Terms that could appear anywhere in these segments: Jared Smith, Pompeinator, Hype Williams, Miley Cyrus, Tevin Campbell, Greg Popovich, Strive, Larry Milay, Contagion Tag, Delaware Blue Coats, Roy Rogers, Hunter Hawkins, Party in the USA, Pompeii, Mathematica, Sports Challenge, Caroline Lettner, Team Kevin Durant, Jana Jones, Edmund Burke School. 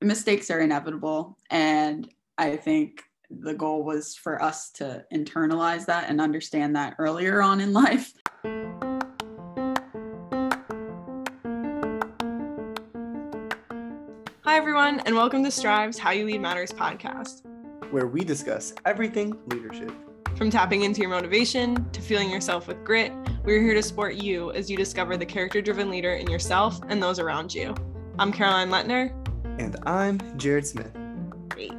mistakes are inevitable. And I think the goal was for us to internalize that and understand that earlier on in life. Hi, everyone, and welcome to Strive's How You Lead Matters podcast, where we discuss everything leadership. From tapping into your motivation to fueling yourself with grit, we're here to support you as you discover the character-driven leader in yourself and those around you. I'm Caroline Lettner. And I'm Jared Smith. Great.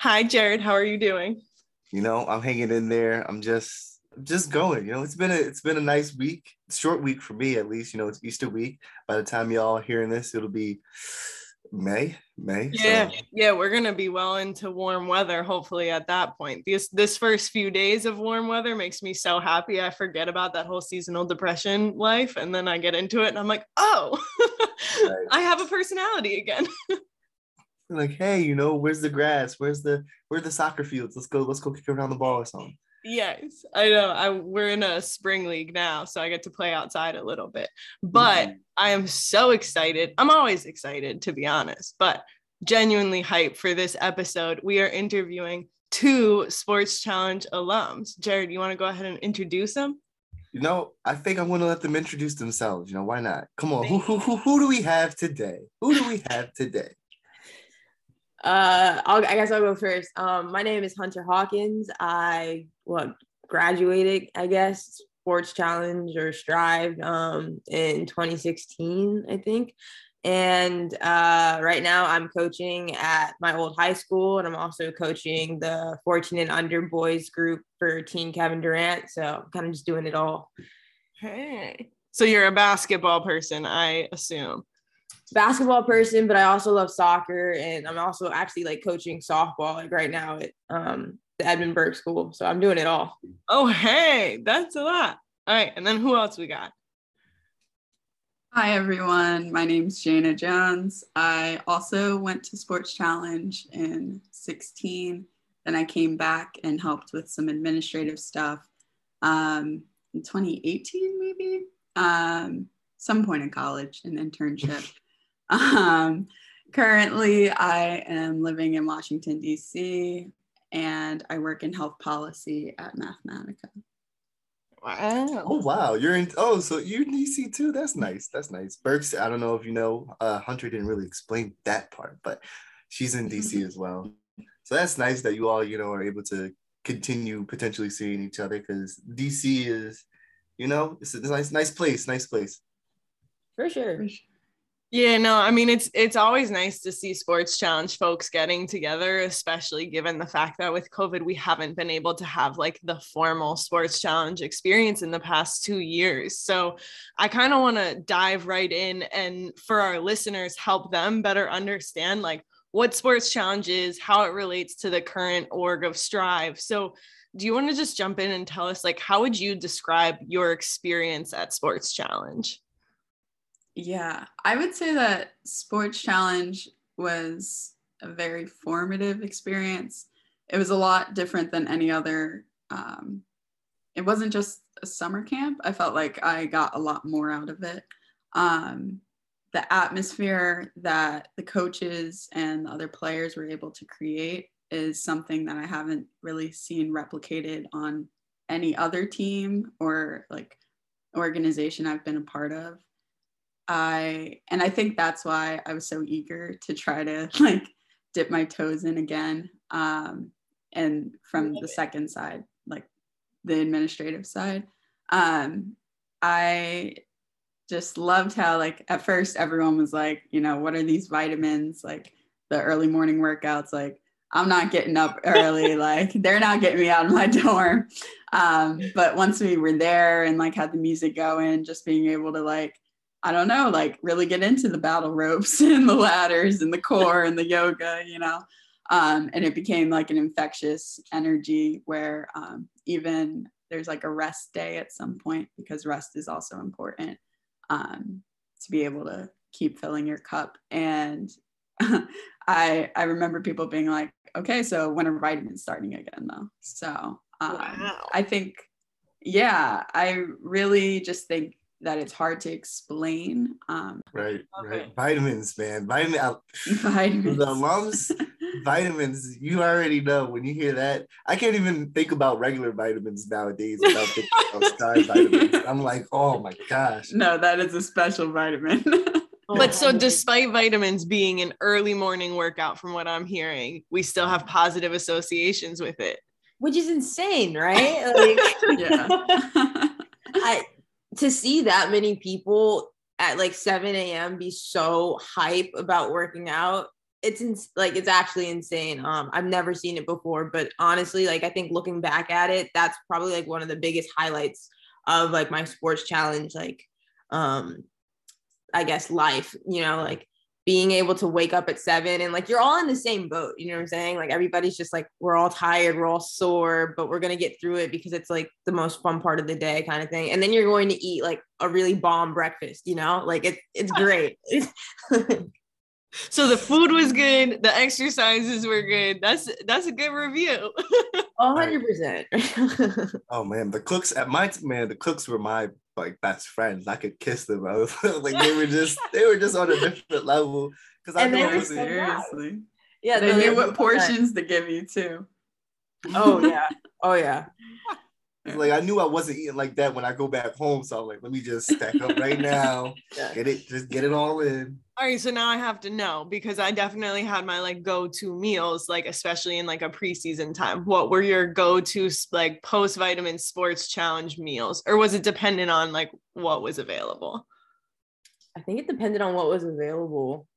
Hi, Jared. How are you doing? You know, I'm hanging in there. I'm just going. You know, it's been a nice week, short week for me at least. You know, it's Easter week. By the time y'all are hearing this, it'll be May. Yeah, so. Yeah, we're gonna be well into warm weather, hopefully, at that point. This first few days of warm weather makes me so happy. I forget about that whole seasonal depression life, and then I get into it and I'm like, oh, right. I have a personality again. Like, hey, you know, where's the grass? Where's the soccer fields? Let's go kick around the ball or something. Yes, I know. We're in a spring league now, so I get to play outside a little bit. But I am so excited. I'm always excited, to be honest, but genuinely hyped for this episode. We are interviewing 2 Sports Challenge alums. Jared, you want to go ahead and introduce them? You know, I think I'm going to let them introduce themselves. You know, why not? Come on. Who do we have today? I guess I'll go first. My name is Hunter Hawkins. I graduated, I guess, Sports Challenge or Strive in 2016, I think. And right now I'm coaching at my old high school, and I'm also coaching the 14 and under boys group for Team Kevin Durant. So I'm kind of just doing it all. Hey. So you're a basketball person, I assume. Basketball person, but I also love soccer, and I'm also actually like coaching softball like right now at the Edmund Burke School, so I'm doing it all. Oh, hey, that's a lot. All right, and then who else we got? Hi, everyone. My name's Jana Jones. I also went to Sports Challenge in 2016, then I came back and helped with some administrative stuff in 2018, maybe, some point in college, an internship. Currently, I am living in Washington, D.C., and I work in health policy at Mathematica. Wow. Oh, wow. So you're in D.C. too? That's nice. Burke's, I don't know if you know, Hunter didn't really explain that part, but she's in D.C. as well. So that's nice that you all, you know, are able to continue potentially seeing each other, because D.C. is, you know, it's a nice place. For sure. Yeah, no, I mean, it's always nice to see Sports Challenge folks getting together, especially given the fact that with COVID, we haven't been able to have like the formal Sports Challenge experience in the past 2 years. So I kind of want to dive right in and for our listeners, help them better understand like what Sports Challenge is, how it relates to the current org of Strive. So do you want to just jump in and tell us like, how would you describe your experience at Sports Challenge? Yeah, I would say that Sports Challenge was a very formative experience. It was a lot different than any other. It wasn't just a summer camp. I felt like I got a lot more out of it. The atmosphere that the coaches and the other players were able to create is something that I haven't really seen replicated on any other team or like organization I've been a part of. I think that's why I was so eager to try to like dip my toes in again. And from the second side, like the administrative side, I just loved how like at first everyone was like, you know, what are these vitamins? Like the early morning workouts, like I'm not getting up early, like they're not getting me out of my dorm. But once we were there and like had the music going, just being able to like, I don't know, like really get into the battle ropes and the ladders and the core and the yoga, you know, and it became like an infectious energy where even there's like a rest day at some point, because rest is also important to be able to keep filling your cup. And I remember people being like, okay, so when are vitamins starting again though? So wow. I think, yeah, I really just think that it's hard to explain. Right. Vitamins, man. Vitamins. The alums, vitamins. You already know when you hear that. I can't even think about regular vitamins nowadays without thinking about star vitamins. I'm like, oh my gosh. No, that is a special vitamin. But so despite vitamins being an early morning workout, from what I'm hearing, we still have positive associations with it. Which is insane, right? Like, yeah. To see that many people at like 7 a.m. be so hype about working out, it's actually insane. I've never seen it before, but honestly, like I think looking back at it, that's probably like one of the biggest highlights of like my sports challenge, like I guess life, you know, like being able to wake up at 7 and like, you're all in the same boat. You know what I'm saying? Like everybody's just like, we're all tired, we're all sore, but we're going to get through it because it's like the most fun part of the day kind of thing. And then you're going to eat like a really bomb breakfast, you know, like it's great. So the food was good. The exercises were good. That's a good review. 100%. Oh man. The cooks were my like best friends. I could kiss them. I was like, they were just on a different level because I know it was seriously. Yeah, they knew what portions to give you too. Oh yeah. Like I knew I wasn't eating like that when I go back home, so I'm like, let me just stack up right now. Yeah. Just get it all in. All right, so now I have to know, because I definitely had my like go-to meals, like especially in like a preseason time. What were your go-to like post-vitamin sports challenge meals, or was it dependent on like what was available? I think it depended on what was available.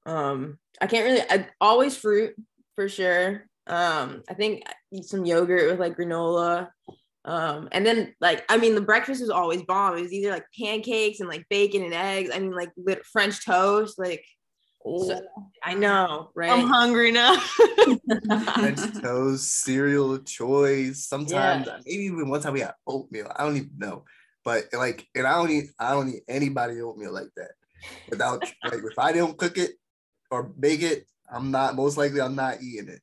Always fruit for sure. I think some yogurt with like granola. And then like, I mean, the breakfast was always bomb. It was either like pancakes and like bacon and eggs. I mean, like French toast, like, so, I know, right? I'm hungry now. French toast, cereal choice. Sometimes, yeah. Maybe even one time we had oatmeal. I don't even know, but like, and I don't eat anybody oatmeal like that without, like if I don't cook it or bake it, I'm not eating it.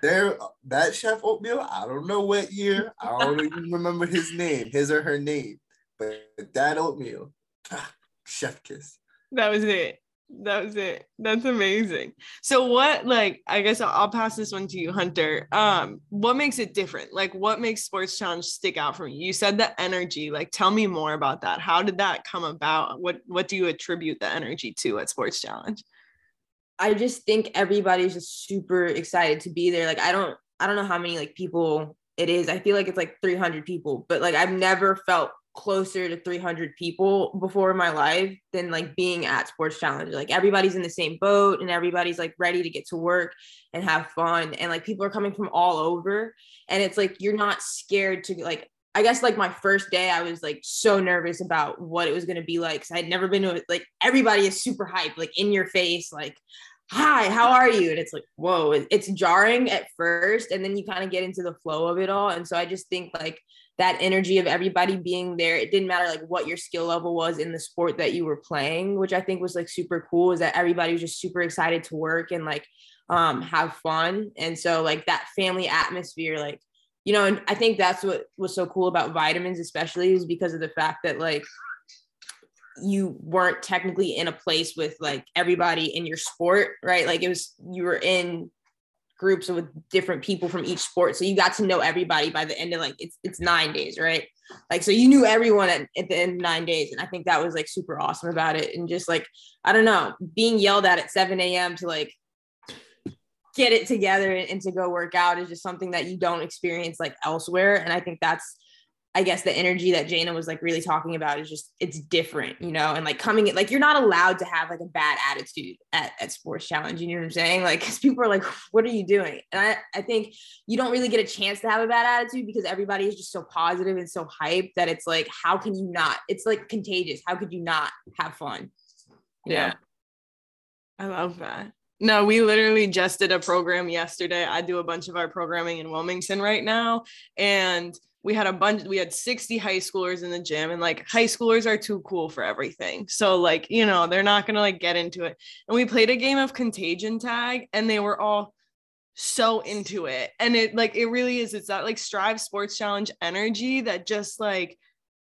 There, that chef oatmeal, I don't know what year, I don't even remember his or her name, but that oatmeal, chef kiss. That was it. That's amazing. So what, like, I guess I'll pass this one to you, Hunter. What makes it different? Like, what makes Sports Challenge stick out for you? You said the energy, like, tell me more about that. How did that come about? What do you attribute the energy to at Sports Challenge? I just think everybody's just super excited to be there. Like, I don't know how many like people it is. I feel like it's like 300 people, but like, I've never felt closer to 300 people before in my life than like being at Sports Challenge. Like everybody's in the same boat and everybody's like ready to get to work and have fun. And like, people are coming from all over, and it's like, you're not scared to like, I guess like my first day, I was like so nervous about what it was going to be like, because I'd never been to, like, everybody is super hype, like in your face, like, hi, how are you? And it's like, whoa, it's jarring at first. And then you kind of get into the flow of it all. And so I just think like that energy of everybody being there, it didn't matter like what your skill level was in the sport that you were playing, which I think was like super cool, is that everybody was just super excited to work and like have fun. And so like that family atmosphere, like, you know, and I think that's what was so cool about vitamins, especially, is because of the fact that like you weren't technically in a place with like everybody in your sport, right? Like you were in groups with different people from each sport. So you got to know everybody by the end of like, it's 9 days, right? Like, so you knew everyone at the end of 9 days. And I think that was like super awesome about it. And just like, I don't know, being yelled at 7 a.m. to like get it together and to go work out is just something that you don't experience like elsewhere. And I think that's, I guess, the energy that Jana was like really talking about, is just, it's different, you know, and like coming in, like, you're not allowed to have like a bad attitude at Sports Challenge. You know what I'm saying? Like, cause people are like, what are you doing? And I think you don't really get a chance to have a bad attitude, because everybody is just so positive and so hyped that it's like, how can you not, it's like contagious. How could you not have fun? Yeah. I love that. No, we literally just did a program yesterday. I do a bunch of our programming in Wilmington right now. And we had 60 high schoolers in the gym, and like high schoolers are too cool for everything. So like, you know, they're not going to like get into it. And we played a game of Contagion Tag, and they were all so into it. And it really is, it's that like Strive Sports Challenge energy that just like,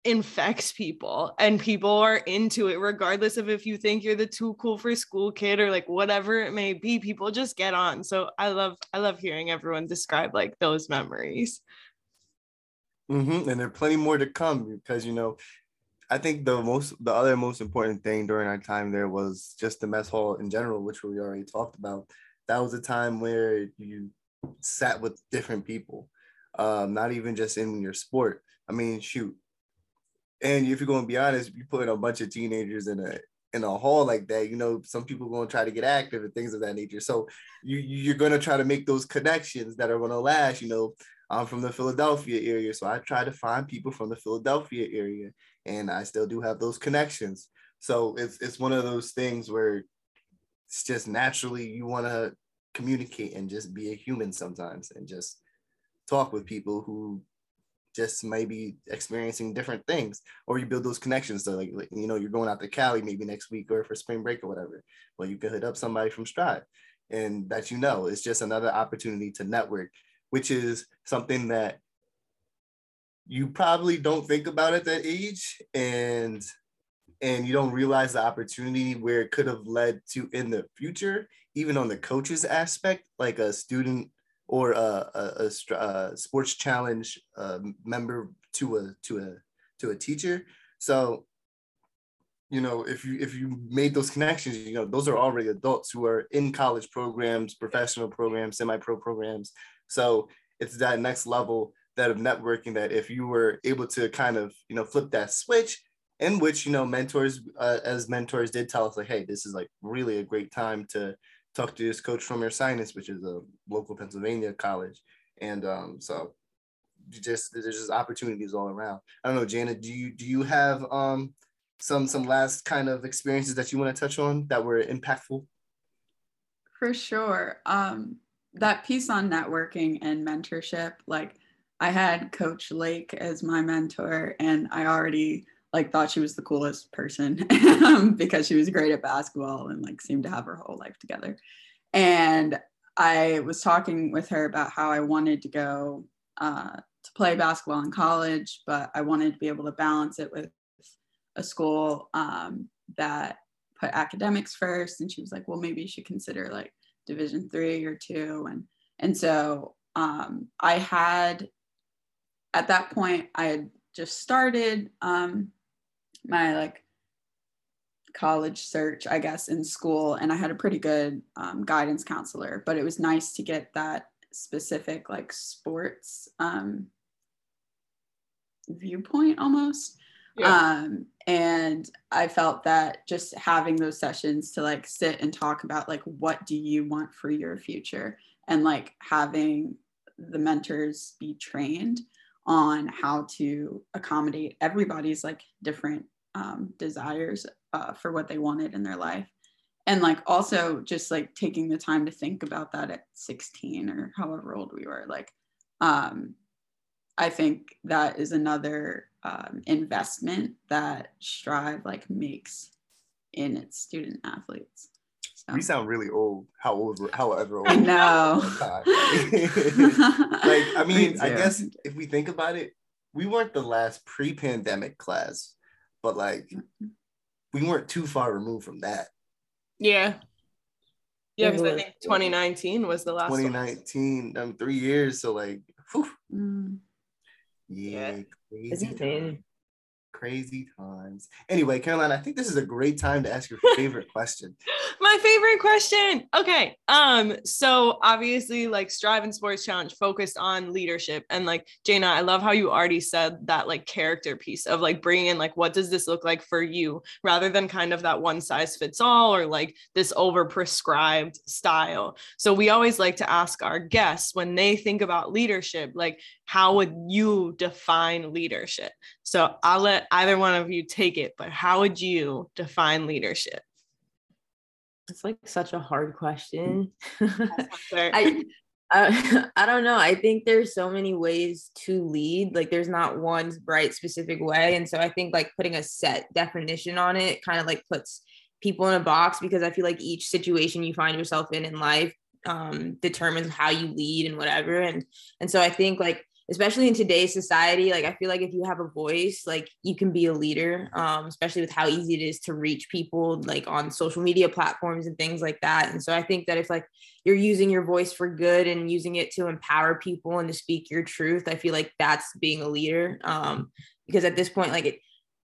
infects people, and people are into it regardless of if you think you're the too cool for school kid or like whatever it may be. People just get on. So I love hearing everyone describe like those memories. Mm-hmm. And there are plenty more to come, because you know, I think the other most important thing during our time there was just the mess hall in general, which we already talked about. That was a time where you sat with different people, not even just in your sport. I mean, shoot. And if you're going to be honest, you put a bunch of teenagers in a hall like that, you know, some people are going to try to get active and things of that nature. So you're going to try to make those connections that are going to last. You know, I'm from the Philadelphia area, so I try to find people from the Philadelphia area, and I still do have those connections. So it's one of those things where it's just naturally you want to communicate and just be a human sometimes and just talk with people who just maybe experiencing different things, or you build those connections. So like, you know, you're going out to Cali maybe next week or for spring break or whatever. Well, you can hit up somebody from Strive, and that, you know, it's just another opportunity to network, which is something that you probably don't think about at that age, and you don't realize the opportunity where it could have led to in the future, even on the coaches aspect, like a student or a sports challenge member to a teacher. So, you know, if you made those connections, you know, those are already adults who are in college programs, professional programs, semi-pro programs. So it's that next level that of networking, that if you were able to kind of, you know, flip that switch, in which, you know, mentors did tell us like, hey, this is like really a great time to talk to this coach from your sinus, which is a local Pennsylvania college. And so there's just opportunities all around. I don't know, Janet, do you have some last kind of experiences that you want to touch on that were impactful? For sure. That piece on networking and mentorship, like I had Coach Lake as my mentor, and I already like thought she was the coolest person because she was great at basketball and like seemed to have her whole life together. And I was talking with her about how I wanted to go to play basketball in college, but I wanted to be able to balance it with a school that put academics first. And she was like, well, maybe you should consider like Division III or II. And so I had, at that point, I had just started my like college search, I guess, in school, and I had a pretty good guidance counselor, but it was nice to get that specific like sports viewpoint almost. Yeah. And I felt that just having those sessions to like sit and talk about like, what do you want for your future, and like having the mentors be trained on how to accommodate everybody's like different desires for what they wanted in their life. And like also just like taking the time to think about that at 16 or however old we were, like I think that is another investment that Strive like makes in its student athletes. We sound really old, however old. I know. Like, I mean, I guess if we think about it, we weren't the last pre-pandemic class, but like, we weren't too far removed from that. Yeah. Yeah, because I think 2019 was the last one. 2019, 3 years. So like, whew. Mm. Yeah. Crazy times. Anyway, Caroline, I think this is a great time to ask your favorite question. My favorite question. Okay. So obviously like Strive and Sports Challenge focused on leadership, and like Jana, I love how you already said that like character piece of like bringing in like, what does this look like for you, rather than kind of that one size fits all or like this over prescribed style. So we always like to ask our guests, when they think about leadership, like how would you define leadership? So I'll let either one of you take it, but how would you define leadership? It's like such a hard question. I don't know. I think there's so many ways to lead. Like there's not one bright specific way. And so I think like putting a set definition on it kind of like puts people in a box, because I feel like each situation you find yourself in life determines how you lead and whatever. And so I think like, especially in today's society, like I feel like if you have a voice, like you can be a leader, especially with how easy it is to reach people like on social media platforms and things like that. And so I think that if like you're using your voice for good and using it to empower people and to speak your truth, I feel like that's being a leader, because at this point, like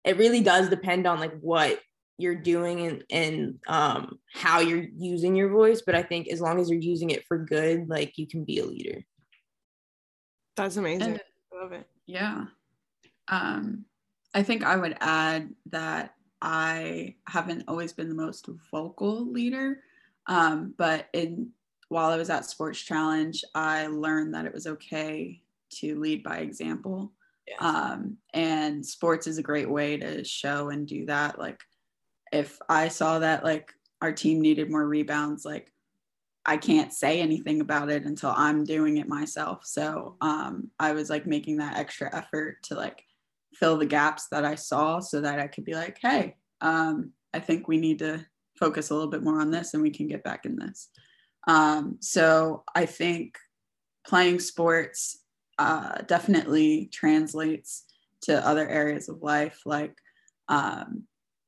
it really does depend on like what you're doing and how you're using your voice. But I think as long as you're using it for good, like you can be a leader. That's amazing. And, I love it. Yeah. I think I would add that I haven't always been the most vocal leader, but while I was at Sports Challenge, I learned that it was okay to lead by example. Yes. And sports is a great way to show and do that. Like if I saw that like our team needed more rebounds, like I can't say anything about it until I'm doing it myself. So I was like making that extra effort to like fill the gaps that I saw so that I could be like, hey, I think we need to focus a little bit more on this and we can get back in this. So I think playing sports definitely translates to other areas of life. Like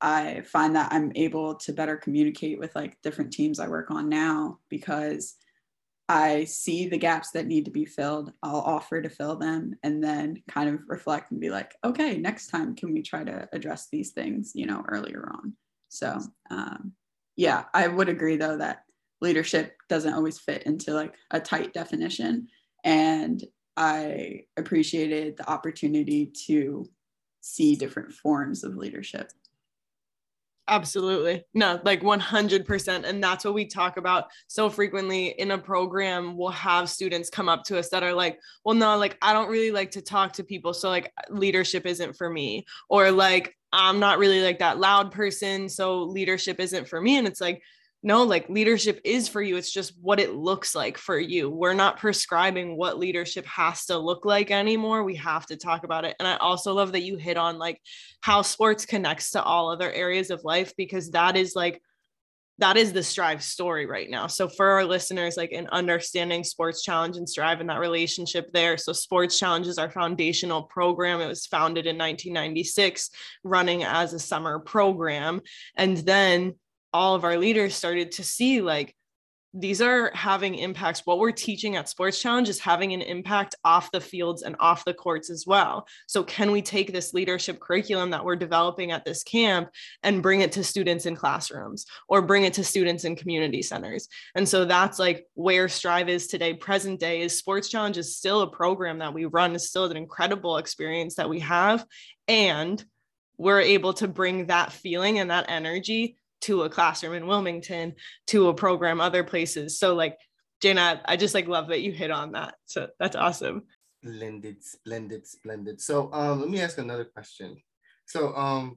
I find that I'm able to better communicate with like different teams I work on now because I see the gaps that need to be filled. I'll offer to fill them and then kind of reflect and be like, okay, next time, can we try to address these things, you know, earlier on? So yeah, I would agree though that leadership doesn't always fit into like a tight definition. And I appreciated the opportunity to see different forms of leadership. Absolutely. No, like 100%. And that's what we talk about so frequently in a program. We'll have students come up to us that are like, well, no, like, I don't really like to talk to people. So like leadership isn't for me, or like, I'm not really like that loud person. So leadership isn't for me. And it's like, no, like leadership is for you. It's just what it looks like for you. We're not prescribing what leadership has to look like anymore. We have to talk about it. And I also love that you hit on like how sports connects to all other areas of life, because that is the Strive story right now. So for our listeners, like in understanding Sports Challenge and Strive and that relationship there. So Sports Challenge is our foundational program. It was founded in 1996, running as a summer program. And then all of our leaders started to see like, these are having impacts. What we're teaching at Sports Challenge is having an impact off the fields and off the courts as well. So can we take this leadership curriculum that we're developing at this camp and bring it to students in classrooms or bring it to students in community centers? And so that's like where Strive is today. Present day is Sports Challenge is still a program that we run. It's still an incredible experience that we have. And we're able to bring that feeling and that energy to a classroom in Wilmington, to a program other places. So like, Jana, I just like love that you hit on that. So that's awesome. Splendid, splendid, splendid. So let me ask another question. So,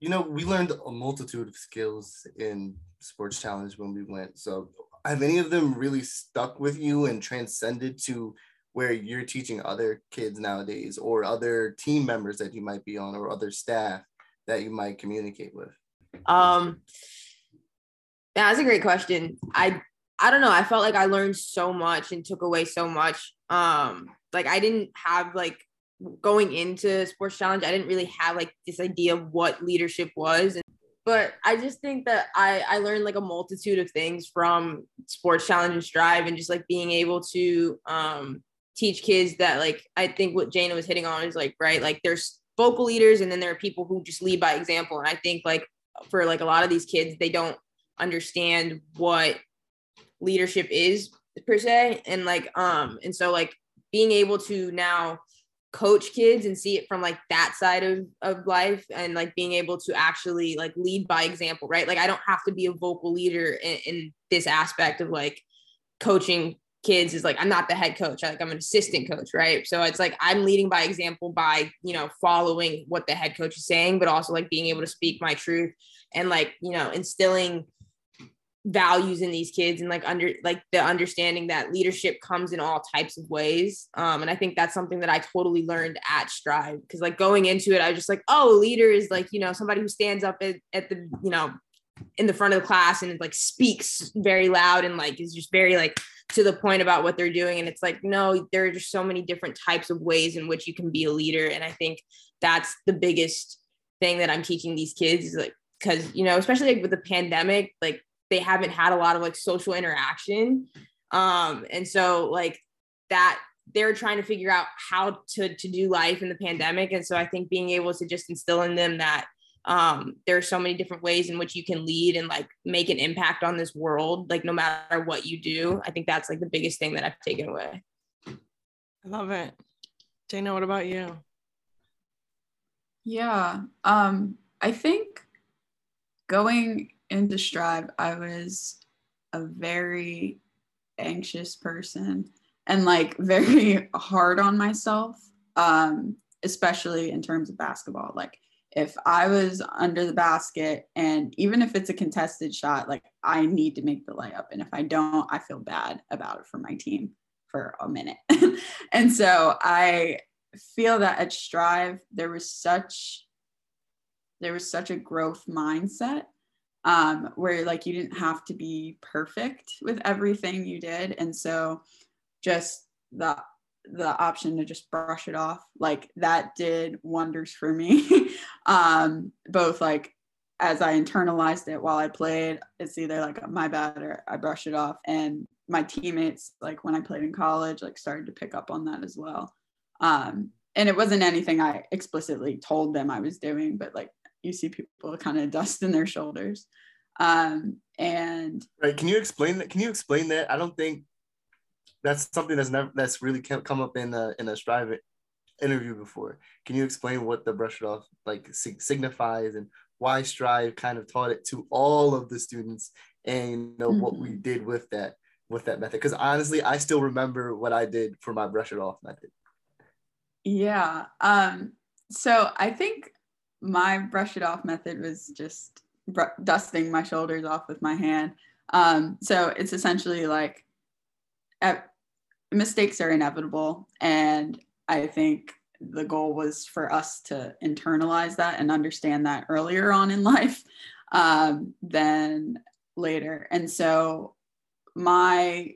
you know, we learned a multitude of skills in Sports Challenge when we went. So have any of them really stuck with you and transcended to where you're teaching other kids nowadays or other team members that you might be on or other staff that you might communicate with? Yeah, that's a great question. I don't know. I felt like I learned so much and took away so much. Like I didn't have like going into Sports Challenge, I didn't really have like this idea of what leadership was. But I just think that I learned like a multitude of things from Sports Challenge and Strive, and just like being able to teach kids that, like, I think what Jana was hitting on is like, right, like there's vocal leaders and then there are people who just lead by example. And I think like for like a lot of these kids, they don't understand what leadership is per se. And like, and so like being able to now coach kids and see it from like that side of life, and like being able to actually like lead by example, right? Like I don't have to be a vocal leader in this aspect of like coaching kids. Is like, I'm not the head coach. Like I'm an assistant coach. Right. So it's like, I'm leading by example by, you know, following what the head coach is saying, but also like being able to speak my truth and like, you know, instilling values in these kids and like the understanding that leadership comes in all types of ways. And I think that's something that I totally learned at Strive, because like going into it, I was just like, oh, a leader is like, you know, somebody who stands up at the, you know, in the front of the class and like speaks very loud and like is just very like to the point about what they're doing. And it's like, no, there are just so many different types of ways in which you can be a leader. And I think that's the biggest thing that I'm teaching these kids is like, because, you know, especially like with the pandemic, like they haven't had a lot of like social interaction. And so like that they're trying to figure out how to do life in the pandemic. And so I think being able to just instill in them that there are so many different ways in which you can lead and like make an impact on this world, like no matter what you do, I think that's like the biggest thing that I've taken away. I love it. Dana, what about you? Yeah, I think going into Strive, I was a very anxious person and like very hard on myself, especially in terms of basketball. Like if I was under the basket and even if it's a contested shot, like I need to make the layup. And if I don't, I feel bad about it for my team for a minute. And so I feel that at Strive, there was such a growth mindset where like you didn't have to be perfect with everything you did. And so just the option to just brush it off, like that did wonders for me. Both like as I internalized it while I played, it's either like my bad or I brush it off, and my teammates, like when I played in college, like started to pick up on that as well. And it wasn't anything I explicitly told them I was doing, but like you see people kind of dust in their shoulders. And right, can you explain that? I don't think that's something that's really come up in a Strive interview before. Can you explain what the brush it off like signifies and why Strive kind of taught it to all of the students, and you know what we did with that method? Because honestly, I still remember what I did for my brush it off method. Yeah. So I think my brush it off method was just dusting my shoulders off with my hand. So it's essentially like mistakes are inevitable, and I think the goal was for us to internalize that and understand that earlier on in life than later. And so my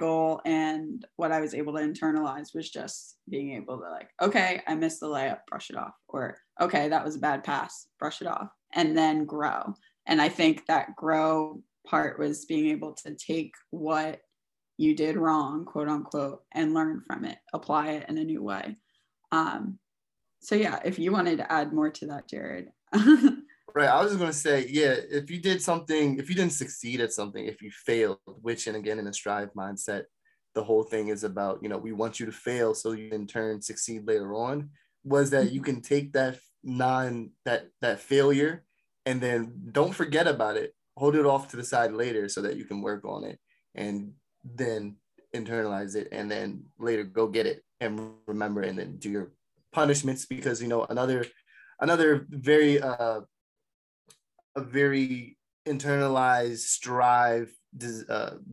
goal and what I was able to internalize was just being able to like, okay, I missed the layup, brush it off, or okay, that was a bad pass, brush it off, and then grow. And I think that grow part was being able to take what you did wrong, quote unquote, and learn from it, apply it in a new way. So yeah, if you wanted to add more to that, Jared. Right, I was just gonna say, yeah, if you didn't succeed at something, if you failed, which, and again, in a Strive mindset, the whole thing is about, you know, we want you to fail so you in turn succeed later on, was that you can take that failure and then don't forget about it, hold it off to the side later so that you can work on it and then internalize it and then later go get it and remember and then do your punishments. Because, you know, another very a very internalized Strive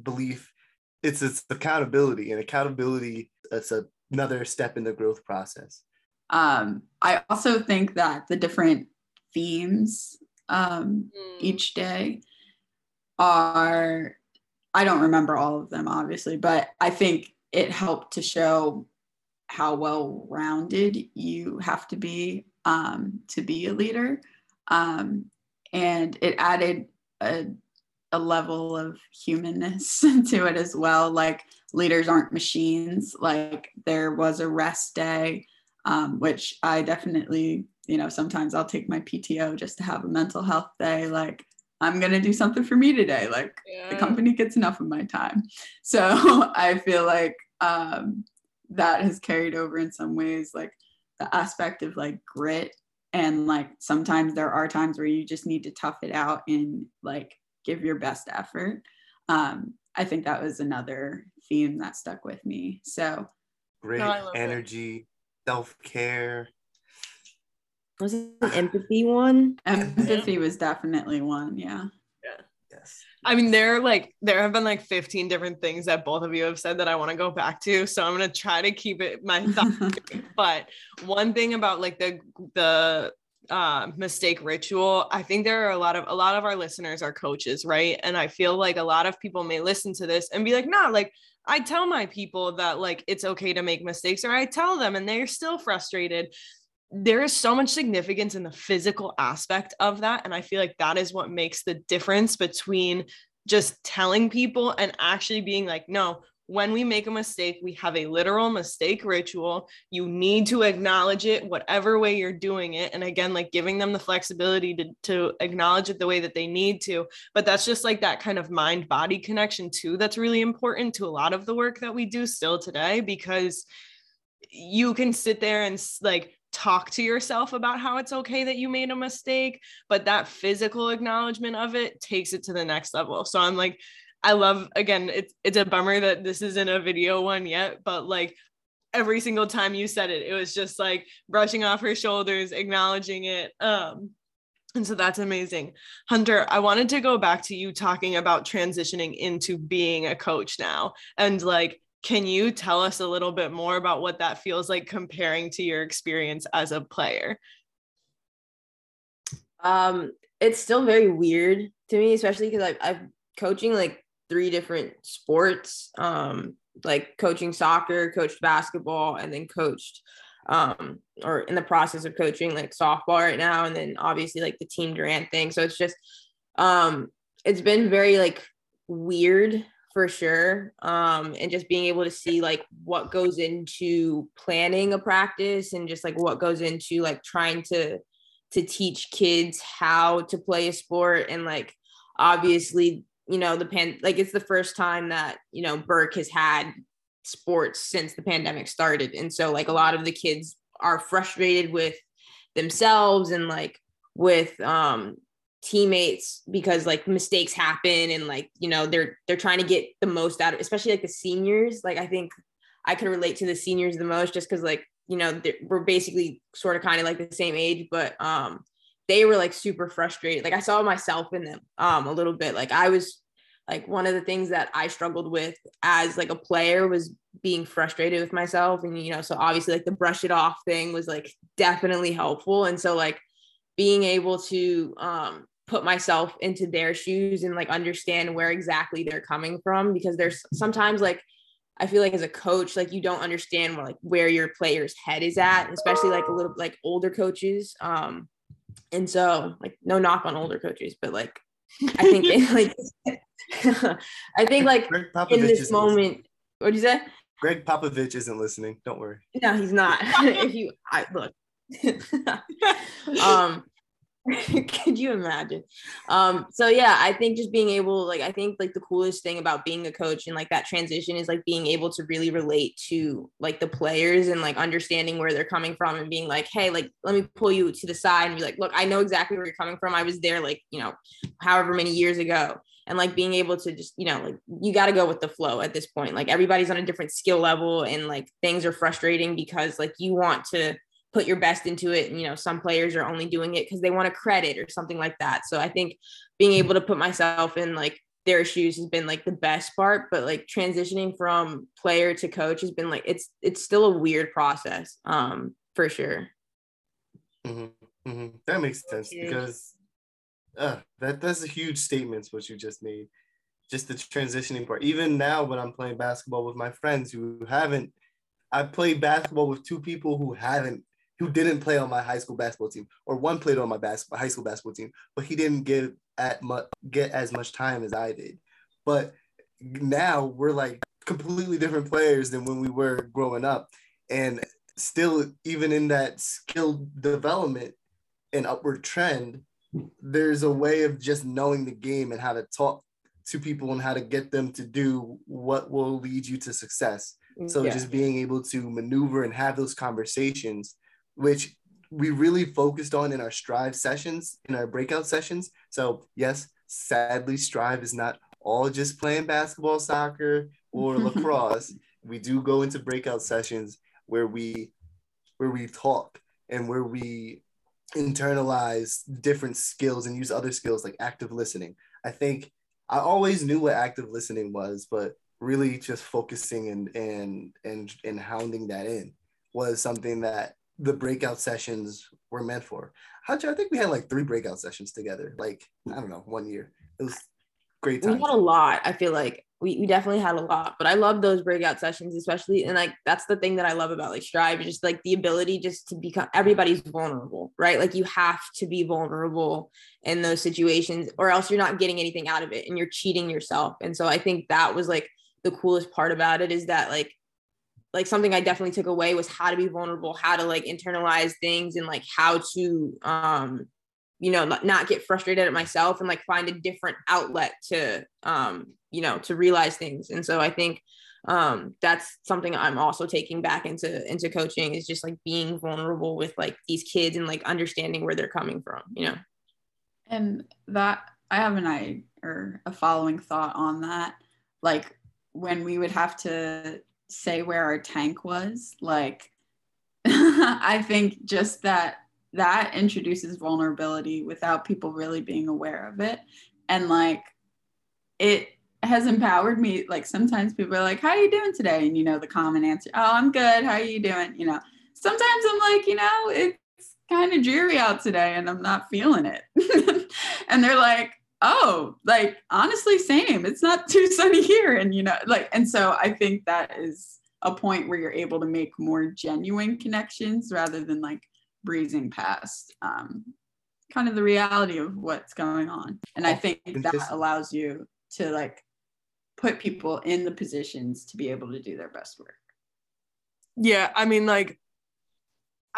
belief, it's accountability, and accountability, it's another step in the growth process. I also think that the different themes each day are, I don't remember all of them, obviously, but I think it helped to show how well-rounded you have to be a leader. And it added a level of humanness to it as well. Like leaders aren't machines. Like there was a rest day, which I definitely, you know, sometimes I'll take my PTO just to have a mental health day. Like, I'm going to do something for me today. Like yeah. The company gets enough of my time. So I feel like that has carried over in some ways, like the aspect of like grit. And like, sometimes there are times where you just need to tough it out and like give your best effort. I think that was another theme that stuck with me. So grit, energy, self-care. Was it an empathy one? Empathy was definitely one, yeah. Yeah. Yes. I mean, there have been like 15 different things that both of you have said that I want to go back to, so I'm going to try to keep it my thoughts. But one thing about like the mistake ritual, I think there are a lot of our listeners are coaches, right? And I feel like a lot of people may listen to this and be like, nah, like I tell my people that like it's okay to make mistakes, or I tell them and they're still frustrated. There is so much significance in the physical aspect of that. And I feel like that is what makes the difference between just telling people and actually being like, no, when we make a mistake, we have a literal mistake ritual. You need to acknowledge it, whatever way you're doing it. And again, like giving them the flexibility to acknowledge it the way that they need to. But that's just like that kind of mind-body connection too. That's really important to a lot of the work that we do still today, because you can sit there and like talk to yourself about how it's okay that you made a mistake, but that physical acknowledgement of it takes it to the next level. So I'm like, I love, again, it's a bummer that this isn't a video one yet, but like every single time you said it, it was just like brushing off her shoulders, acknowledging it. And so that's amazing. Hunter, I wanted to go back to you talking about transitioning into being a coach now. And like, can you tell us a little bit more about what that feels like comparing to your experience as a player? It's still very weird to me, especially because I'm coaching like 3 different sports, like coaching soccer, coached basketball, and then coached or in the process of coaching like softball right now. And then obviously like the Team Durant thing. So it's just, it's been very like weird for sure. And just being able to see like what goes into planning a practice and just like what goes into like trying to teach kids how to play a sport. And like, obviously, you know, it's the first time that, you know, Burke has had sports since the pandemic started. And so like a lot of the kids are frustrated with themselves and like with teammates, because like mistakes happen and like, you know, they're trying to get the most out of, especially like the seniors. Like, I think I can relate to the seniors the most, just because like, you know, we're basically sort of kind of like the same age, but they were like super frustrated. Like I saw myself in them a little bit. Like I was like, one of the things that I struggled with as like a player was being frustrated with myself. And, you know, so obviously like the brush it off thing was like definitely helpful. And so like being able to put myself into their shoes and like understand where exactly they're coming from, because there's sometimes like, I feel like as a coach, like you don't understand where your player's head is at, especially like a little, like older coaches. And so like, no knock on older coaches, but like, I think like in this moment, what'd you say? Greg Popovich isn't listening. Don't worry. No, he's not. Look, could you imagine? So yeah, I think just being able, like, I think like the coolest thing about being a coach and like that transition is like being able to really relate to like the players and like understanding where they're coming from and being like, hey, like, let me pull you to the side and be like, look, I know exactly where you're coming from. I was there like, you know, however many years ago. And like being able to just, you know, like you got to go with the flow at this point. Like everybody's on a different skill level and like things are frustrating because like you want to put your best into it. And, you know, some players are only doing it because they want a credit or something like that. So I think being able to put myself in like their shoes has been like the best part, but like transitioning from player to coach has been like, it's still a weird process for sure. Mm-hmm. Mm-hmm. That makes sense because that's a huge statement, what you just made, just the transitioning part. Even now when I'm playing basketball with my friends I played basketball with 2 people who didn't play on my high school basketball team, or one played on my high school basketball team, but he didn't get as much time as I did. But now we're like completely different players than when we were growing up. And still, even in that skill development and upward trend, there's a way of just knowing the game and how to talk to people and how to get them to do what will lead you to success. So just being able to maneuver and have those conversations, which we really focused on in our Strive sessions, in our breakout sessions. So yes, sadly, Strive is not all just playing basketball, soccer, or lacrosse. We do go into breakout sessions where we talk and where we internalize different skills and use other skills like active listening. I think I always knew what active listening was, but really just focusing and hounding that in was something that the breakout sessions were meant for. I think we had like 3 breakout sessions together, like, I don't know, one year. It was great time. We had a lot. I feel like we definitely had a lot, but I love those breakout sessions, especially. And like, that's the thing that I love about like Strive, is just like the ability just to become, everybody's vulnerable, right? Like you have to be vulnerable in those situations, or else you're not getting anything out of it and you're cheating yourself. And so I think that was like the coolest part about it, is that like something I definitely took away was how to be vulnerable, how to like internalize things, and like how to, you know, not get frustrated at myself, and like find a different outlet to, you know, to realize things. And so I think that's something I'm also taking back into coaching, is just like being vulnerable with like these kids and like understanding where they're coming from, you know? And that, I have a following thought on that. Like when we would have to say where our tank was, like, I think just that introduces vulnerability without people really being aware of it. And like, it has empowered me. Like sometimes people are like, how are you doing today? And you know, the common answer, oh, I'm good, how are you doing? You know, sometimes I'm like, you know, it's kind of dreary out today and I'm not feeling it. And they're like, oh, like, honestly, same, it's not too sunny here. And, you know, like, and so I think that is a point where you're able to make more genuine connections rather than like breezing past kind of the reality of what's going on. And I think that allows you to like put people in the positions to be able to do their best work. Yeah, I mean, like,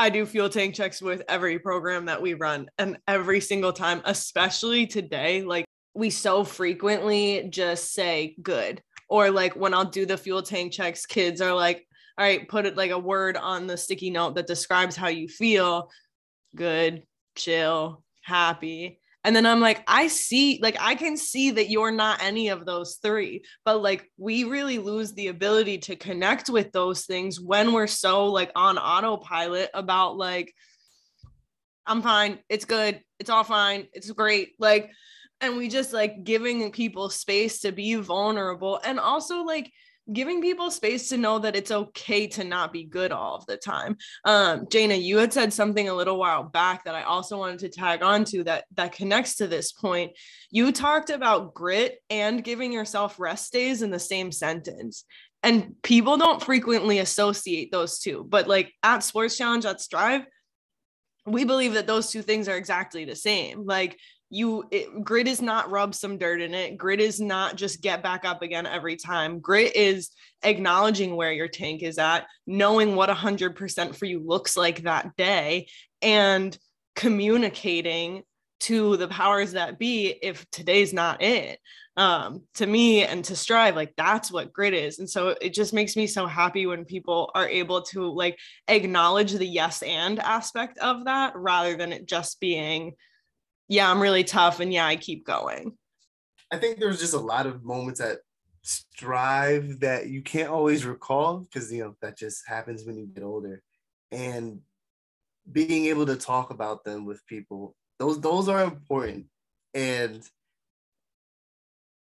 I do fuel tank checks with every program that we run, and every single time, especially today, like we so frequently just say good, or like when I'll do the fuel tank checks, kids are like, all right, put it like a word on the sticky note that describes how you feel, good, chill, happy. And then I'm like, I see, like, I can see that you're not any of those 3, but like, we really lose the ability to connect with those things when we're so like on autopilot about like, I'm fine, it's good, it's all fine, it's great. Like, and we just like giving people space to be vulnerable, and also like giving people space to know that it's okay to not be good all of the time. Jana, you had said something a little while back that I also wanted to tag on to that connects to this point. You talked about grit and giving yourself rest days in the same sentence. And people don't frequently associate those two, but like at Sports Challenge, at Strive, we believe that those two things are exactly the same. Like, grit is not rub some dirt in it. Grit is not just get back up again every time. Grit is acknowledging where your tank is at, knowing what 100% for you looks like that day, and communicating to the powers that be if today's not it. To me and to Strive, like, that's what grit is. And so it just makes me so happy when people are able to like acknowledge the yes and aspect of that, rather than it just being, yeah, I'm really tough, and yeah, I keep going. I think there's just a lot of moments at Strive that you can't always recall, because, you know, that just happens when you get older. And being able to talk about them with people, those are important. And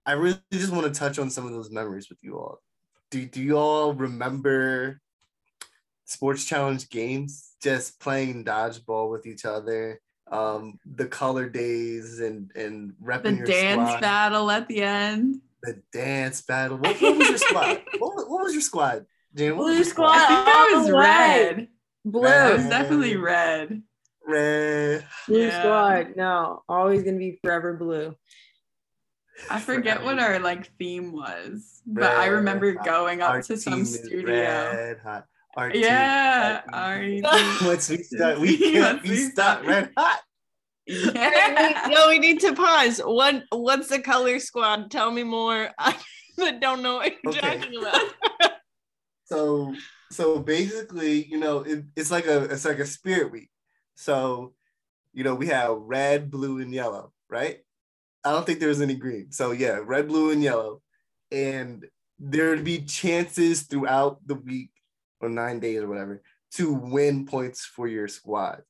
I really just want to touch on some of those memories with you all. Do you all remember Sports Challenge games, just playing dodgeball with each other? The color days and repping your squad. The dance battle at the end. The dance battle. What was your squad? What was your squad, Jan? What was your squad? I think that was red. Blue. It was definitely red. Blue squad. No, always gonna be forever blue. I forget what our like theme was, but I remember going up to some studio. Red hot. RT. Yeah, once we start, we can't be stopped red hot. Yeah. No, we need to pause. What's the color squad? Tell me more. I don't know what you're talking about. So basically, you know, it's like a spirit week. So, you know, we have red, blue, and yellow, right? I don't think there was any green. So yeah, red, blue, and yellow, and there'd be chances throughout the week, or 9 days or whatever, to win points for your squad.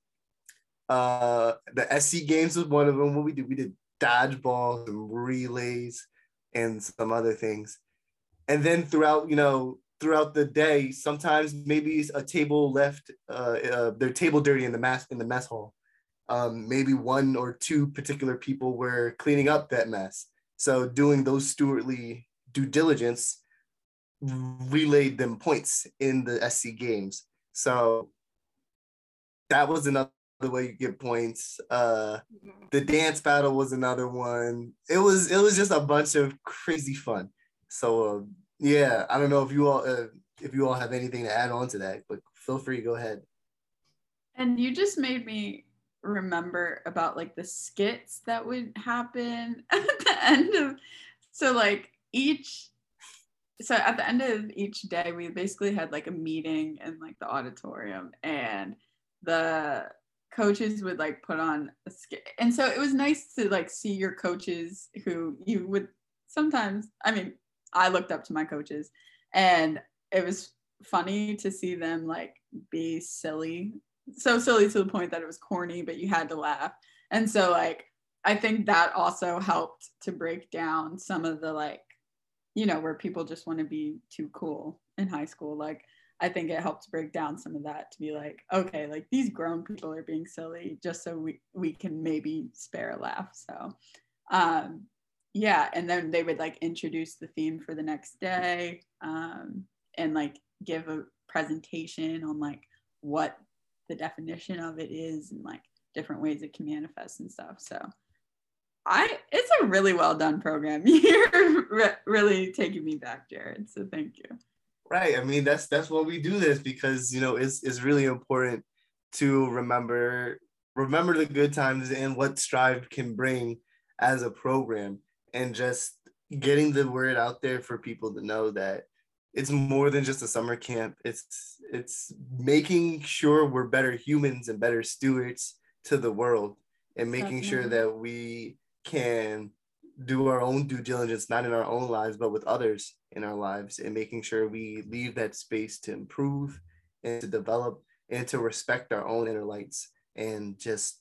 The SC games was one of them. What we did dodgeball, some relays, and some other things. And then throughout, you know, throughout the day. Sometimes maybe a table left their table dirty in the mess hall. Maybe one or two particular people were cleaning up that mess. So doing those stewardly due diligence relayed them points in the SC games. So that was another way you get points. The dance battle was another one. It was just a bunch of crazy fun. So yeah, I don't know if you all have anything to add on to that, but feel free, go ahead. And you just made me remember about like the skits that would happen at the end of, so at the end of each day, we basically had like a meeting in like the auditorium, and the coaches would like put on a skit. And so it was nice to like see your coaches who you would sometimes, I mean, I looked up to my coaches, and it was funny to see them like be silly. So silly to the point that it was corny, but you had to laugh. And so like, I think that also helped to break down some of the like, you know, where people just want to be too cool in high school. Like, I think it helped break down some of that to be like, okay, like these grown people are being silly just so we can maybe spare a laugh. So yeah, and then they would like introduce the theme for the next day, and like give a presentation on like what the definition of it is and like different ways it can manifest and stuff. So it's a really well done program. You're really taking me back, Jared, so thank you. Right, I mean, that's why we do this, because, you know, it's really important to remember the good times and what Strive can bring as a program, and just getting the word out there for people to know that it's more than just a summer camp. It's making sure we're better humans and better stewards to the world, and making sure that we can do our own due diligence, not in our own lives, but with others in our lives, and making sure we leave that space to improve and to develop and to respect our own inner lights and just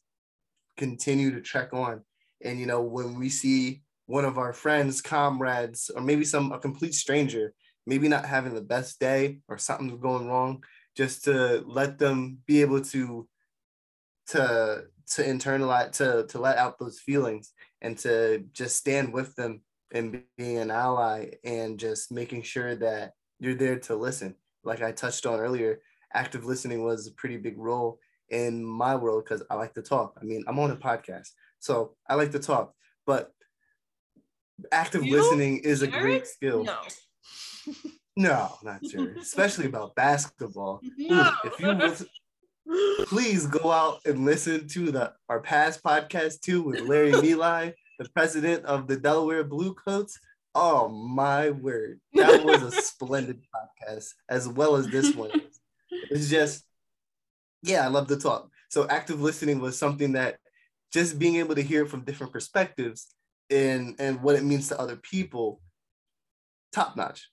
continue to trek on. And, you know, when we see one of our friends, comrades, or maybe a complete stranger, maybe not having the best day or something's going wrong, just to let them be able to internalize, to let out those feelings, and to just stand with them and being an ally, and just making sure that you're there to listen. Like I touched on earlier, active listening was a pretty big role in my world, because I like to talk. I mean, I'm on a podcast, so I like to talk, but active listening is a great skill. No. No, not sure, especially about basketball. No. If you listen, please go out and listen to our past podcast too with Larry Milay, the president of the Delaware Blue Coats. Oh my word, that was a splendid podcast, as well as this one. It's just, yeah, I love to talk. So active listening was something that just being able to hear from different perspectives and what it means to other people, top notch.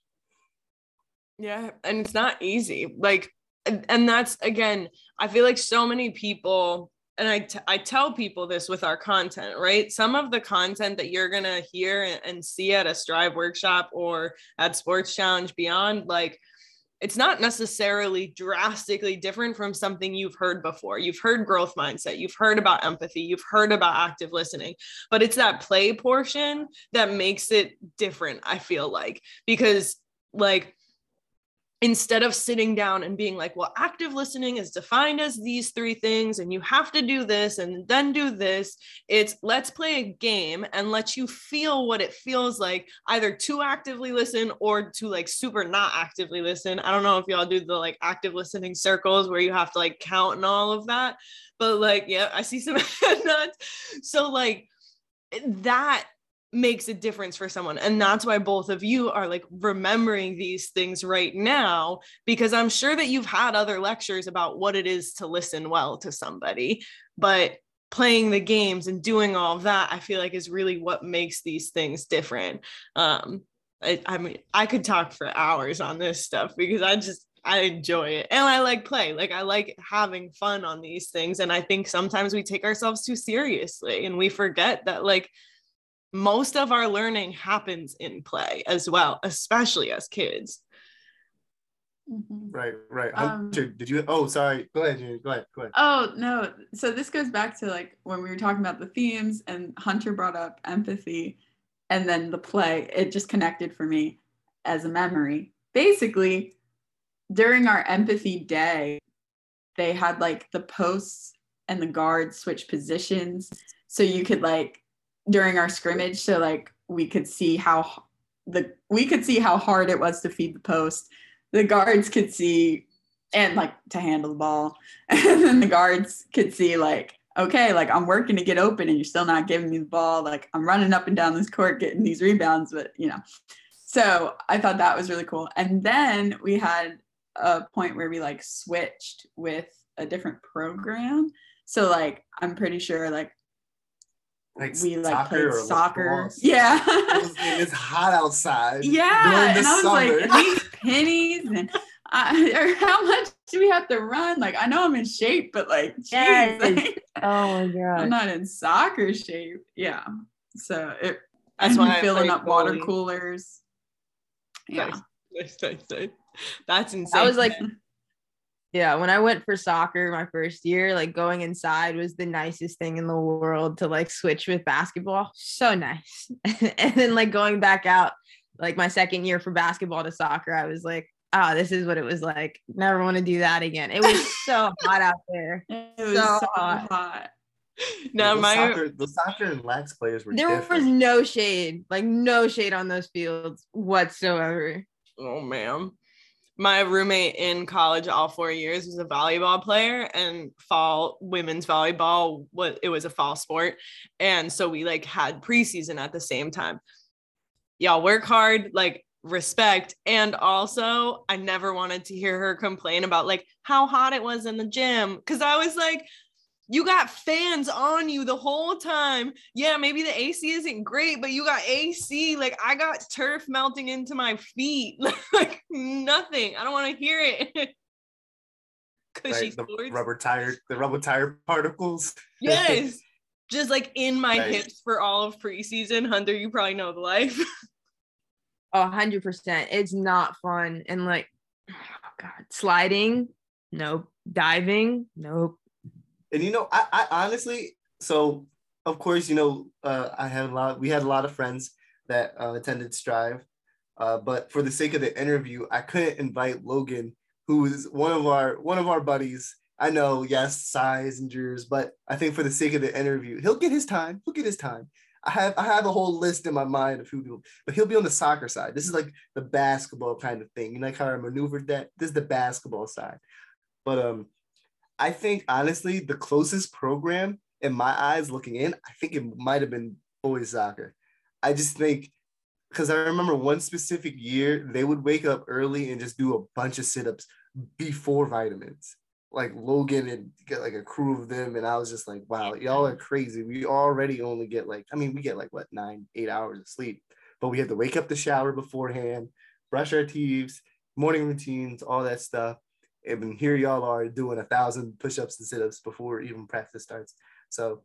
Yeah, and it's not easy. Like, and that's, again, I feel like so many people, and I tell people this with our content, right? Some of the content that you're going to hear and see at a Strive workshop or at Sports Challenge Beyond, like, it's not necessarily drastically different from something you've heard before. You've heard growth mindset, you've heard about empathy, you've heard about active listening, but it's that play portion that makes it different, I feel like, because like, instead of sitting down and being like, well, active listening is defined as these three things and you have to do this and then do this, it's let's play a game and let you feel what it feels like either to actively listen or to like super not actively listen. I don't know if y'all do the like active listening circles where you have to like count and all of that, but like, yeah, I see some head nods. So like that makes a difference for someone. And that's why both of you are like remembering these things right now, because I'm sure that you've had other lectures about what it is to listen well to somebody, but playing the games and doing all of that, I feel like is really what makes these things different. I mean, I could talk for hours on this stuff because I enjoy it. And I like play, like I like having fun on these things. And I think sometimes we take ourselves too seriously and we forget that like, most of our learning happens in play as well, especially as kids. Mm-hmm. Right. Did you? Oh, sorry. Go ahead, Junior. Go ahead. Oh, no. So this goes back to like when we were talking about the themes and Hunter brought up empathy and then the play. It just connected for me as a memory. Basically, during our empathy day, they had like the posts and the guards switch positions. So you could like during our scrimmage, so like we could see how hard it was to feed the post. The guards could see and like to handle the ball. And then the guards could see like, okay, like I'm working to get open and you're still not giving me the ball. Like I'm running up and down this court, getting these rebounds, but you know. So I thought that was really cool. And then we had a point where we like switched with a different program. So like, I'm pretty sure like we like played soccer. Yeah. It's hot outside. Yeah. And I was like, these pennies and or how much do we have to run? Like, I know I'm in shape, but like, geez, yes. Like, oh my God, I'm not in soccer shape. Yeah. So that's why I'm filling up water coolers. Yeah. Nice. That's insane. I was like, yeah, when I went for soccer my first year, like going inside was the nicest thing in the world to like switch with basketball. So nice. And then like going back out, like my second year for basketball to soccer, I was like, oh, this is what it was like. Never want to do that again. It was so hot out there. It was so hot. Now the soccer and lax players were different. There was no shade on those fields whatsoever. Oh, ma'am. My roommate in college all 4 years was a volleyball player, and women's volleyball, it was a fall sport. And so we like had preseason at the same time. Y'all work hard, like respect. And also I never wanted to hear her complain about like how hot it was in the gym. Cause I was like, you got fans on you the whole time. Yeah, maybe the AC isn't great, but you got AC. Like, I got turf melting into my feet. Like, nothing. I don't want to hear it. Cushy sports. The rubber tire particles. Yes. Just, like, in my hips for all of preseason. Hunter, you probably know the life. Oh, 100%. It's not fun. And, like, oh, God. Sliding? Nope. Diving? Nope. And, you know, I honestly, so of course, you know, we had a lot of friends that attended Strive, but for the sake of the interview, I couldn't invite Logan, who is one of our buddies. I know, yes, size and jurors, but I think for the sake of the interview, he'll get his time. I have a whole list in my mind of who, but he'll be on the soccer side. This is like the basketball kind of thing. You like how I maneuvered that? This is the basketball side. But, I think, honestly, the closest program in my eyes looking in, I think it might have been boys soccer. I just think, because I remember one specific year, they would wake up early and just do a bunch of sit-ups before vitamins. Like Logan and get like a crew of them. And I was just like, wow, y'all are crazy. We already only get like, what, 9-8 hours of sleep. But we had to wake up the shower beforehand, brush our teeth, morning routines, all that stuff. And here y'all are doing 1,000 push-ups and sit-ups before even practice starts. So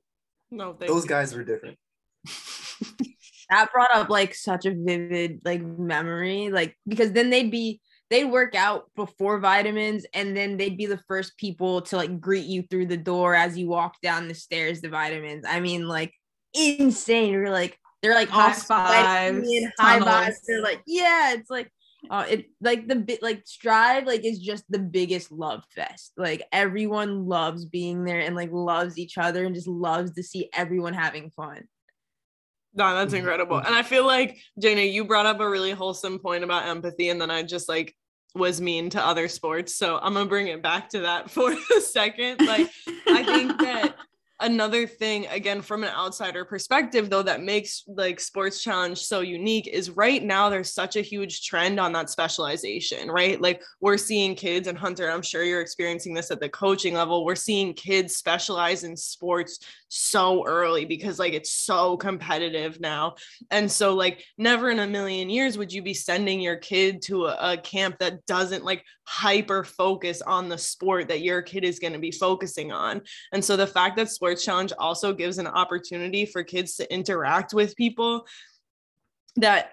those guys were different. That brought up like such a vivid like memory, like because then they'd work out before vitamins, and then they'd be the first people to like greet you through the door as you walk down the stairs to vitamins. I mean, like insane. You're like, they're like high fives. They're like, yeah, it's like. Oh, it like the bit like Strive like is just the biggest love fest. Like everyone loves being there and like loves each other and just loves to see everyone having fun. No, that's incredible. And I feel like Jana, you brought up a really wholesome point about empathy, and then I just like was mean to other sports. So I'm gonna bring it back to that for a second. Like I think that another thing, again, from an outsider perspective, though, that makes like Sports Challenge so unique is right now there's such a huge trend on that specialization, right? Like we're seeing kids, and Hunter, I'm sure you're experiencing this at the coaching level. We're seeing kids specialize in sports so early because like it's so competitive now. And so like never in a million years would you be sending your kid to a camp that doesn't like hyper focus on the sport that your kid is going to be focusing on. And so the fact that Sports Challenge also gives an opportunity for kids to interact with people that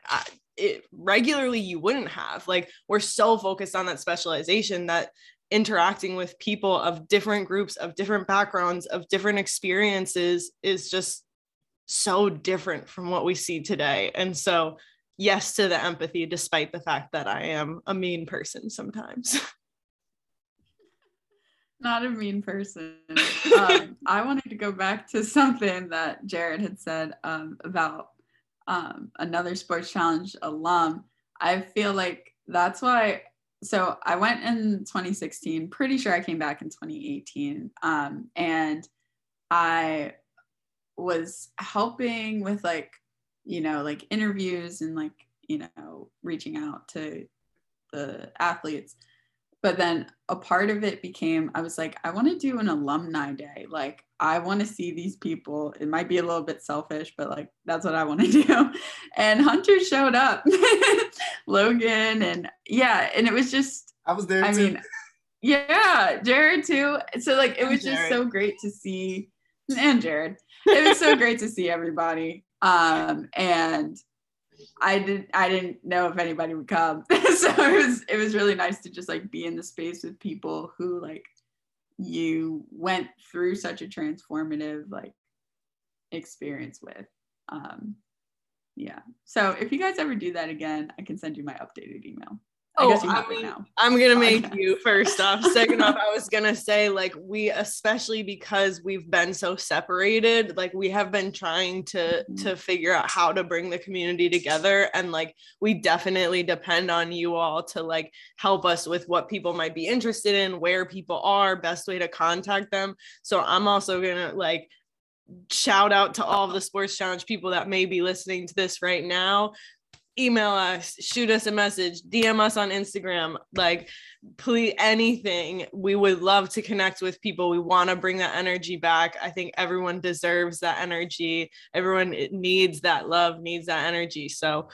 it regularly you wouldn't have. Like, we're so focused on that specialization that interacting with people of different groups, of different backgrounds, of different experiences is just so different from what we see today. And so yes to the empathy, despite the fact that I am a mean person sometimes. Not a mean person. I wanted to go back to something that Jared had said about another Sports Challenge alum. I feel like that's why. So I went in 2016, pretty sure I came back in 2018. And I was helping with like interviews and reaching out to the athletes. But then a part of it became, I was like, I want to do an alumni day. Like, I want to see these people. It might be a little bit selfish, but like, that's what I want to do. And Hunter showed up, Logan. And yeah. And it was just, I was there. I too. Mean, yeah, Jared too. So like, it was just so great to see, and Jared, it was so great to see everybody. And I didn't know if anybody would come. So it was really nice to just like be in the space with people who like you went through such a transformative like experience with. Yeah. So if you guys ever do that again, I can send you my updated email. I'm going to make you first off. Second off, I was going to say, like, we, especially because we've been so separated, like we have been trying to figure out how to bring the community together. And like, we definitely depend on you all to like help us with what people might be interested in, where people are, best way to contact them. So I'm also going to like shout out to all the Sports Challenge people that may be listening to this right now. Email us, shoot us a message, DM us on Instagram, like, please, anything. We would love to connect with people. We want to bring that energy back. I think everyone deserves that energy. Everyone needs that love, needs that energy. So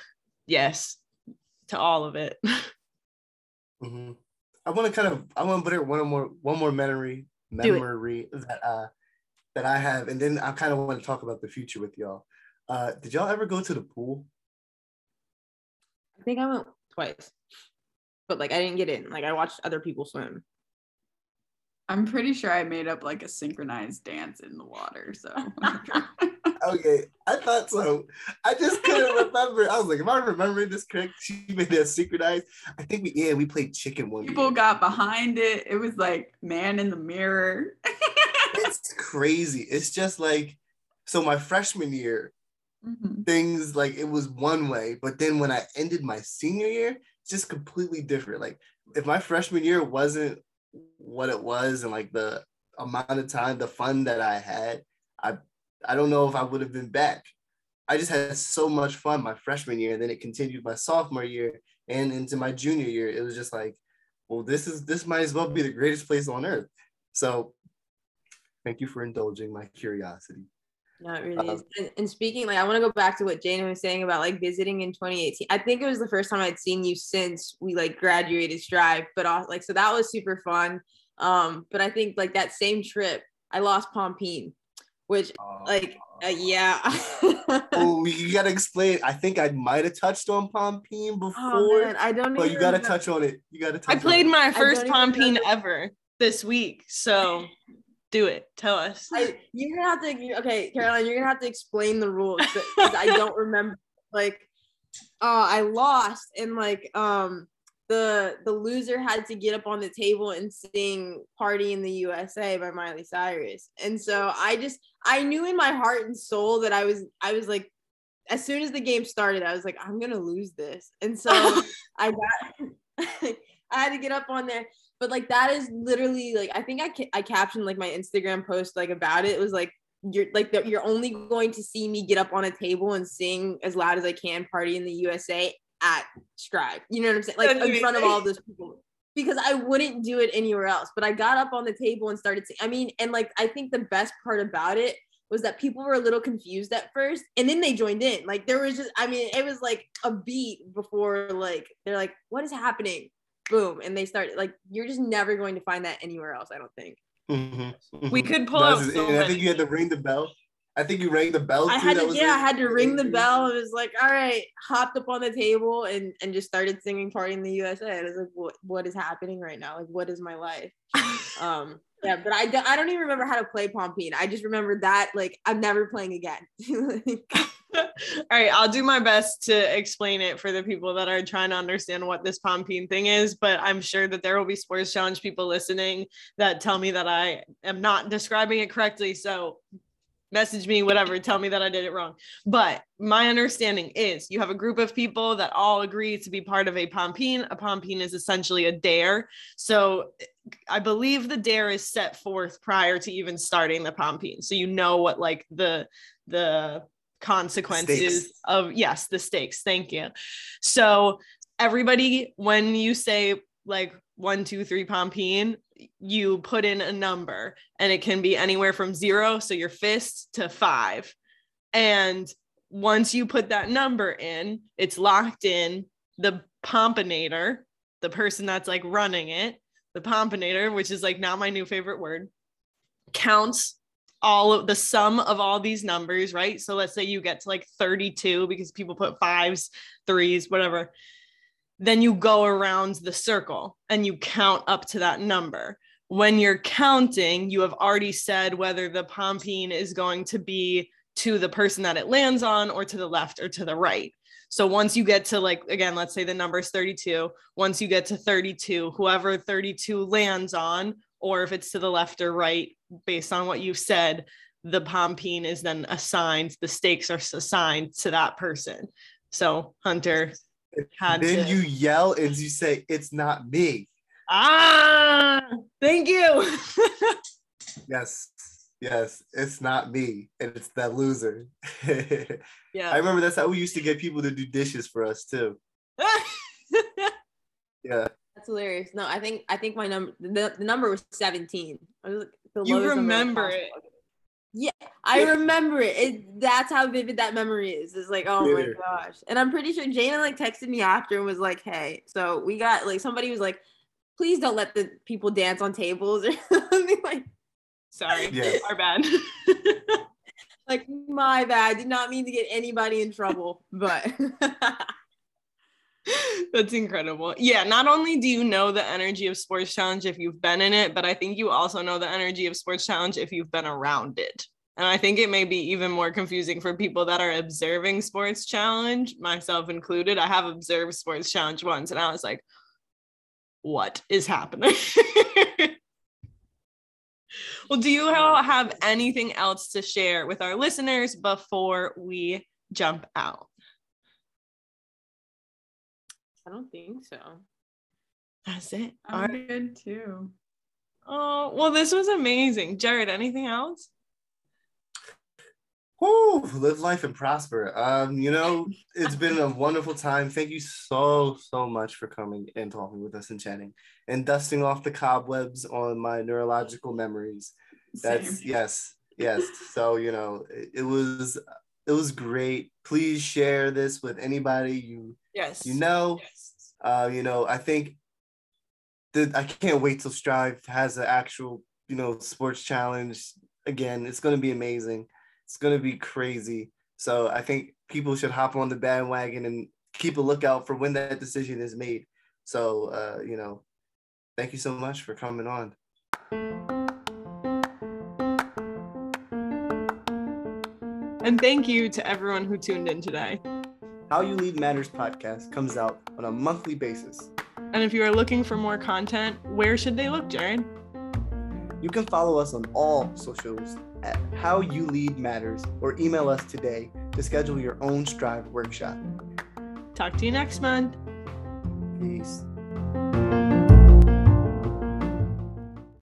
yes, to all of it. Mm-hmm. I want to put in one more memory that I have, and then I kind of want to talk about the future with y'all. Did y'all ever go to the pool? I think I went twice, but like I didn't get in. Like, I watched other people swim. I'm pretty sure I made up like a synchronized dance in the water. So okay, I thought so. I just couldn't remember. I was like, am I remembering this correct? She made that synchronized. I think we played chicken one. People got behind it. It was like man in the mirror. It's crazy. It's just like, so my freshman year. Mm-hmm. Things like it was one way, but then when I ended my senior year, it's just completely different. Like, if my freshman year wasn't what it was, and like the amount of time, the fun that I had, I don't know if I would have been back. I just had so much fun my freshman year, and then it continued my sophomore year and into my junior year. It was just like, well, this might as well be the greatest place on earth. So thank you for indulging my curiosity. Not really. And speaking, like, I want to go back to what Jane was saying about like visiting in 2018. I think it was the first time I'd seen you since we like graduated Strive, but also, like, so that was super fun. But I think like that same trip, I lost Pompeii, which like, yeah. Oh, you got to explain. I think I might have touched on Pompeii before. Oh, man, I don't know. But you got to touch on it. You got to touch on it. I played my first Pompeii ever this week. So. Do it. Tell us. You're gonna have to. Okay, Caroline, you're gonna have to explain the rules because I don't remember. Like, I lost, and like, the loser had to get up on the table and sing "Party in the USA" by Miley Cyrus. And so I knew in my heart and soul that I was like, as soon as the game started, I was like, I'm gonna lose this. And so I had to get up on there. But like, that is literally like, I think I captioned like my Instagram post like about it. It was like, you're only going to see me get up on a table and sing as loud as I can "Party in the USA" at Strive. You know what I'm saying? Like, in front of all those people, because I wouldn't do it anywhere else. But I got up on the table and started singing. I mean, and like, I think the best part about it was that people were a little confused at first, and then they joined in. Like, there was just, I mean, it was like a beat before like they're like, what is happening? Boom, and they start, like, you're just never going to find that anywhere else, I don't think. Mm-hmm. We could pull out. I think you had to ring the bell. I think you rang the bell. I had to ring the bell. It was like, all right, hopped up on the table and just started singing Party in the USA. And I was like, what is happening right now? Like, what is my life? Yeah, but I don't even remember how to play Pompeii. I just remember that, like, I'm never playing again. All right, I'll do my best to explain it for the people that are trying to understand what this Pompeii thing is, but I'm sure that there will be Sports Challenge people listening that tell me that I am not describing it correctly, so message me, whatever, tell me that I did it wrong. But my understanding is you have a group of people that all agree to be part of a Pompeii. A Pompeii is essentially a dare, so I believe the dare is set forth prior to even starting the Pompeii, so you know what, like, the consequences stakes. Of yes, the stakes. Thank you. So everybody, when you say like 1, 2, 3 Pompeii, you put in a number, and it can be anywhere from 0, so your fist, to 5. And once you put that number in, it's locked in. The Pompeinator, the person that's like running it, the Pompeinator, which is like now my new favorite word, counts all of the sum of all these numbers, right? So let's say you get to like 32 because people put 5s, 3s, whatever. Then you go around the circle and you count up to that number. When you're counting, you have already said whether the Pompeii is going to be to the person that it lands on or to the left or to the right. So once you get to, like, again, let's say the number is 32. Once you get to 32, whoever 32 lands on, or if it's to the left or right, based on what you've said, the Pompeii is then assigned, the stakes are assigned to that person. So Hunter had then to... you yell and you say, "It's not me." Ah, thank you. Yes, it's not me. And it's that loser. Yeah. I remember that's how we used to get people to do dishes for us too. Yeah. That's hilarious. No, I think my number, the number was 17. I was like, the you remember it? Yeah, I remember it. That's how vivid that memory is. It's like, oh my gosh. And I'm pretty sure Jana like texted me after and was like, "Hey, so we got like somebody was like, please don't let the people dance on tables or something like." Sorry, our bad. Like my bad. Did not mean to get anybody in trouble, but. That's incredible. Yeah, not only do you know the energy of Sports Challenge if you've been in it, but I think you also know the energy of Sports Challenge if you've been around it. And I think it may be even more confusing for people that are observing Sports Challenge, myself included. I have observed Sports Challenge once, and I was like, what is happening? Well, do you have anything else to share with our listeners before we jump out? I don't think so. That's it. All right. Good too. Oh, well, this was amazing. Jared, anything else? Woo, live life and prosper. It's been a wonderful time. Thank you so much for coming and talking with us and chatting and dusting off the cobwebs on my neurological memories. That's same. Yes. So, it was great. Please share this with anybody you know. I think that I can't wait till Strive has an actual, sports challenge again. It's going to be amazing. It's going to be crazy. So I think people should hop on the bandwagon and keep a lookout for when that decision is made. So, thank you so much for coming on. And thank you to everyone who tuned in today. How You Lead Matters podcast comes out on a monthly basis. And if you are looking for more content, where should they look, Jared? You can follow us on all socials at How You Lead Matters or email us today to schedule your own Strive workshop. Talk to you next month. Peace.